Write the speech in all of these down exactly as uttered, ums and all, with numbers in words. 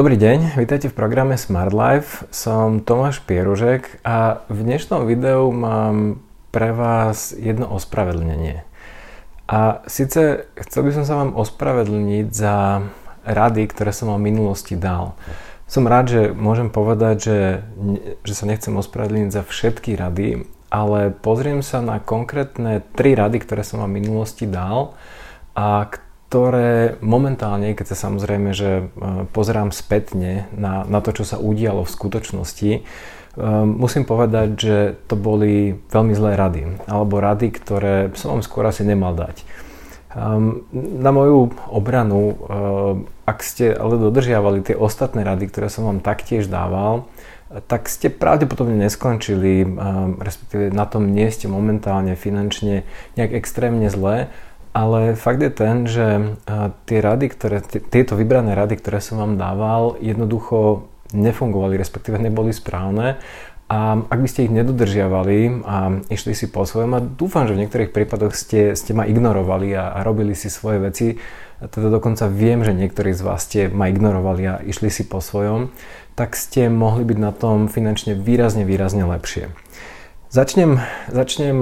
Dobrý deň, vítajte v programe Smart Life. Som Tomáš Pieružek a v dnešnom videu mám pre vás jedno ospravedlnenie. A síce chcel by som sa vám ospravedlniť za rady, ktoré som vám v minulosti dal. Som rád, že môžem povedať, že, že sa nechcem ospravedlniť za všetky rady, ale pozriem sa na konkrétne tri rady, ktoré som vám v minulosti dal a ktoré momentálne, keď sa samozrejme, že pozerám spätne na, na to, čo sa udialo v skutočnosti, musím povedať, že to boli veľmi zlé rady, alebo rady, ktoré som vám skôr asi nemal dať. Na moju obranu, ak ste ale dodržiavali tie ostatné rady, ktoré som vám taktiež dával, tak ste pravdepodobne neskončili, respektíve na tom nie ste momentálne finančne nejak extrémne zlé, ale fakt je ten, že tie rady, ktoré, tieto vybrané rady, ktoré som vám dával, jednoducho nefungovali, respektíve neboli správne. A ak by ste ich nedodržiavali a išli si po svojom, a dúfam, že v niektorých prípadoch ste, ste ma ignorovali a, a robili si svoje veci, teda dokonca viem, že niektorí z vás ste ma ignorovali a išli si po svojom, tak ste mohli byť na tom finančne výrazne, výrazne lepšie. Začnem, začnem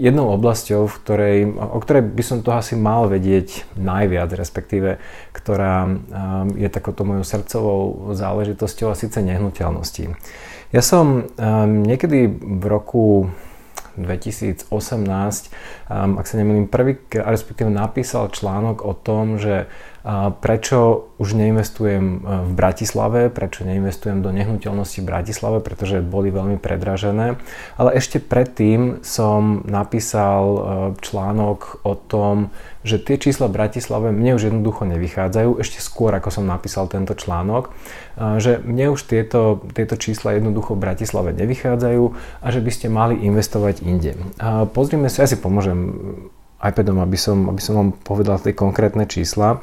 jednou oblasťou, v ktorej, o ktorej by som to asi mal vedieť najviac, respektíve, ktorá je takouto mojou srdcovou záležitosťou a síce nehnuteľnosti. Ja som niekedy v roku dvetisícosemnásť, ak sa nemýlim, prvý, respektíve napísal článok o tom, že prečo už neinvestujem v Bratislave, prečo neinvestujem do nehnuteľnosti v Bratislave, pretože boli veľmi predražené. Ale ešte predtým som napísal článok o tom, že tie čísla v Bratislave mne už jednoducho nevychádzajú, ešte skôr ako som napísal tento článok, že mne už tieto, tieto čísla jednoducho v Bratislave nevychádzajú a že by ste mali investovať inde. Pozrime sa, ja si pomôžem iPadom, aby som, aby som vám povedal tie konkrétne čísla.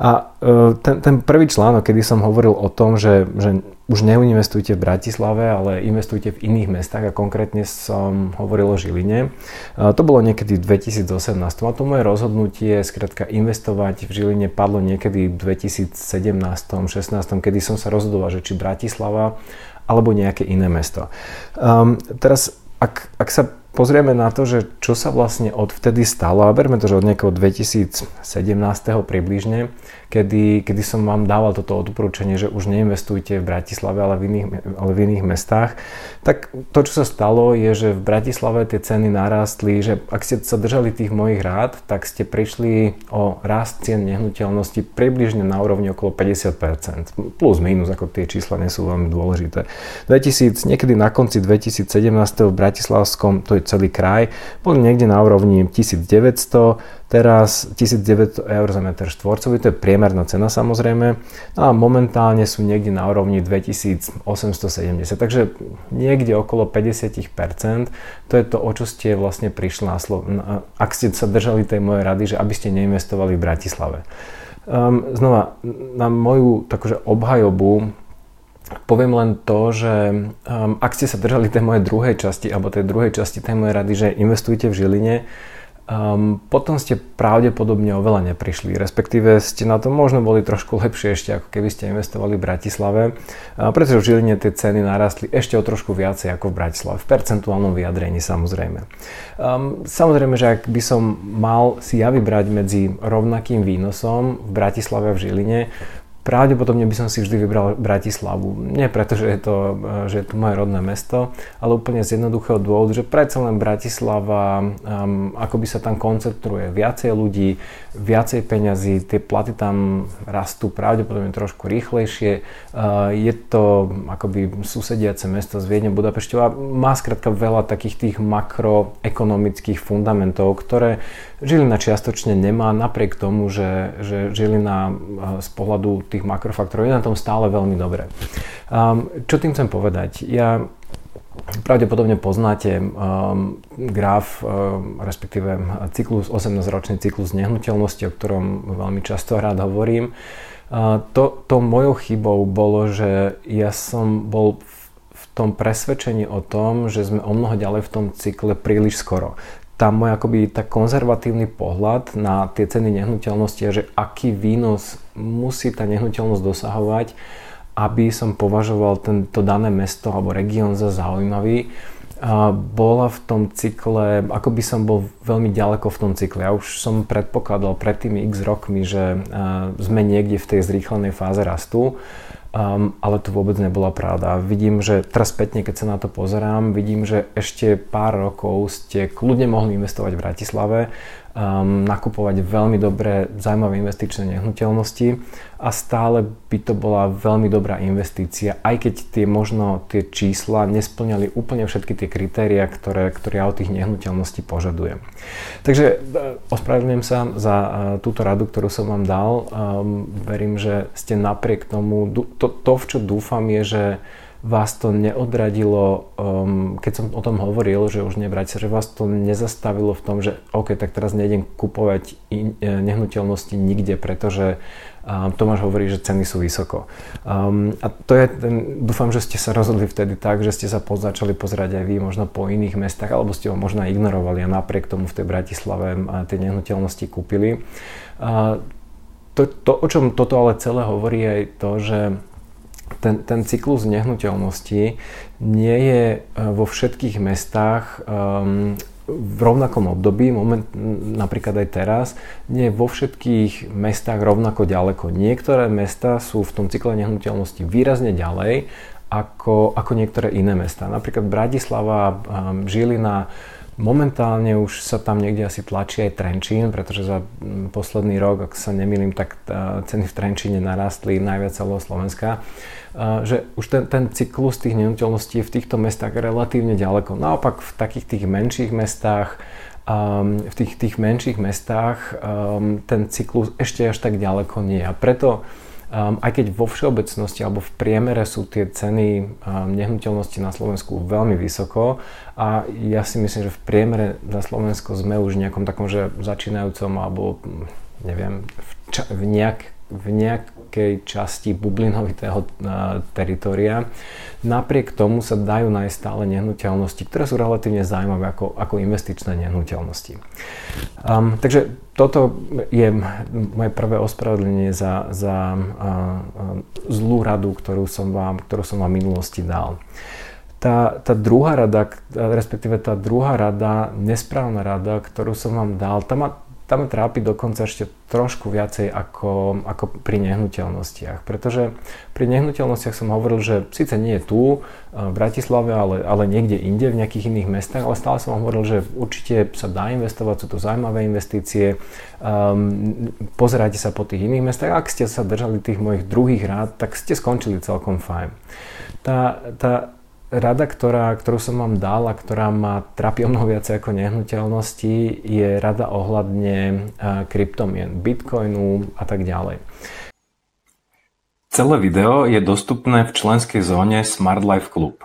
A ten, ten prvý článok, kedy som hovoril o tom, že, že už neinvestujte v Bratislave, ale investujte v iných mestách a konkrétne som hovoril o Žiline. A to bolo niekedy v dvetisícosemnásť. A to moje rozhodnutie, skrátka investovať v Žiline, padlo niekedy v dvetisícsedemnásť šestnásť, kedy som sa rozhodoval, že či Bratislava alebo nejaké iné mesto. Um, teraz, ak, ak sa pozrieme na to, že čo sa vlastne od vtedy stalo, a berme to, že od niekoho dvetisícsedemnásť približne, kedy, kedy som vám dával toto odporúčanie, že už neinvestujte v Bratislave, ale v iných, ale v iných mestách, tak to, čo sa stalo, je, že v Bratislave tie ceny narástli, že ak ste sa držali tých mojich rád, tak ste prišli o rast cien nehnuteľnosti približne na úrovni okolo päťdesiat percent. Plus, minus, ako tie čísla nie sú veľmi dôležité. dvetisíc, niekedy na konci dvetisícsedemnásť v Bratislavskom, to celý kraj, bol niekde na úrovni tisícdeväťsto, teraz tisícdeväťsto eur za meter štvorcový, to je priemerná cena samozrejme, a momentálne sú niekde na úrovni dvetisícosemstosedemdesiat, takže niekde okolo päťdesiat percent, to je to, o čo ste vlastne prišli, na slo- na, ak ste sa držali tej mojej rady, že aby ste neinvestovali v Bratislave. Um, znova, na moju takže obhajobu poviem len to, že um, ak ste sa držali tej mojej druhej časti alebo tej druhej časti tej mojej rady, že investujte v Žiline, um, potom ste pravdepodobne oveľa neprišli, respektíve ste na to možno boli trošku lepšie ešte ako keby ste investovali v Bratislave, uh, pretože v Žiline tie ceny narastli ešte o trošku viacej ako v Bratislave, v percentuálnom vyjadrení samozrejme. Um, samozrejme, že ak by som mal si ja vybrať medzi rovnakým výnosom v Bratislave a v Žiline, pravdepodobne by som si vždy vybral Bratislavu. Nie preto, že je to, že je to moje rodné mesto, ale úplne z jednoduchého dôvodu, že predsa len Bratislava, um, ako by sa tam koncentruje viacej ľudí, viacej peňazí, tie platy tam rastú pravdepodobne trošku rýchlejšie. Uh, je to akoby susediace mesto s Viedňou, Budapešťou a má skrátka veľa takých tých makroekonomických fundamentov, ktoré Žilina čiastočne nemá, napriek tomu, že, že Žilina z pohľadu tých makrofaktorov je na tom stále veľmi dobre. Um, čo tým chcem povedať? Ja pravdepodobne poznáte um, graf, um, respektíve cyklus, osemnásťročný cyklus nehnuteľnosti, o ktorom veľmi často rád hovorím. Uh, to, to mojou chybou bolo, že ja som bol v tom presvedčení o tom, že sme omnoho ďalej v tom cykle príliš skoro. tá môj akoby tak konzervatívny pohľad na tie ceny nehnuteľnosti a že aký výnos musí tá nehnuteľnosť dosahovať, aby som považoval tento dané mesto alebo región za zaujímavý, bola v tom cykle, ako by som bol veľmi ďaleko v tom cykle. Ja už som predpokladal pred tými x rokmi, že sme niekde v tej zrýchlenej fáze rastu, ale to vôbec nebola pravda. Vidím, že teraz spätne, keď sa na to pozerám, vidím, že ešte pár rokov ste kľudne mohli investovať v Bratislave, nakupovať veľmi dobré, zaujímavé investičné nehnuteľnosti a stále by to bola veľmi dobrá investícia, aj keď tie možno tie čísla nesplňali úplne všetky tie kritériá, ktoré, ktoré ja od tých nehnuteľností požadujem. Takže ospravedlňujem sa za túto radu, ktorú som vám dal. Verím, že ste napriek tomu, to, to v čo dúfam je, že vás to neodradilo, um, keď som o tom hovoril, že už nebrať sa, že vás to nezastavilo v tom, že OK, tak teraz nejdem kupovať in, nehnuteľnosti nikde, pretože um, Tomáš hovorí, že ceny sú vysoko. Um, a to je, dúfam, že ste sa rozhodli vtedy tak, že ste sa začali pozerať aj vy možno po iných mestách, alebo ste ho možno ignorovali a napriek tomu v tej Bratislave tie nehnuteľnosti kúpili. Uh, to, to, o čom toto ale celé hovorí, je to, že Ten, ten cyklus nehnuteľností nie je vo všetkých mestách um, v rovnakom období, moment, napríklad aj teraz, nie je vo všetkých mestách rovnako ďaleko. Niektoré mestá sú v tom cykle nehnuteľnosti výrazne ďalej ako, ako niektoré iné mestá. Napríklad Bratislava, um, Žilina, momentálne už sa tam niekde asi tlačí aj Trenčín, pretože za posledný rok, ak sa nemýlim, tak ceny v Trenčíne narastli najviac celého Slovenska. Že už ten, ten cyklus tých nehnuteľností je v týchto mestách relatívne ďaleko. Naopak v takých tých menších mestách, v tých, tých menších mestách ten cyklus ešte až tak ďaleko nie. A preto Um, aj keď vo všeobecnosti alebo v priemere sú tie ceny um, nehnuteľnosti na Slovensku veľmi vysoko a ja si myslím, že v priemere na Slovensku sme už v nejakom takom, že začínajúcom alebo neviem, v, ča- v, nejak- v nejakej časti bublinovitého uh, teritoria. Napriek tomu sa dajú nájsť stále nehnuteľnosti, ktoré sú relatívne zaujímavé ako, ako investičné nehnuteľnosti. Um, takže toto je moje prvé ospravedlnenie za, za uh, zlú radu, ktorú som vám, ktorú som vám v minulosti dal. Tá, tá druhá rada, respektíve tá druhá rada, nesprávna rada, ktorú som vám dal, tá ma, tá ma trápi dokonca ešte trošku viacej ako, ako pri nehnuteľnostiach. Pretože pri nehnuteľnostiach som hovoril, že síce nie je tu v Bratislave, ale, ale niekde inde, v nejakých iných mestách, ale stále som hovoril, že určite sa dá investovať, sú to zaujímavé investície. Um, pozerajte sa po tých iných mestách. Ak ste sa držali tých mojich druhých rád, tak ste skončili celkom fajn. Tá, tá rada, ktorá, ktorú som vám dal a ktorá ma trápi o mnoho viacej ako nehnuteľnosti, je rada ohľadne kryptomien, bitcoinu a tak ďalej. Celé video je dostupné v členskej zóne Smart Life Club.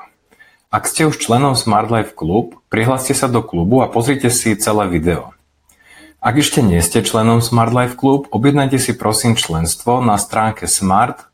Ak ste už členom Smart Life Club, prihláste sa do klubu a pozrite si celé video. Ak ešte nie ste členom Smart Life Club, objednajte si prosím členstvo na stránke smart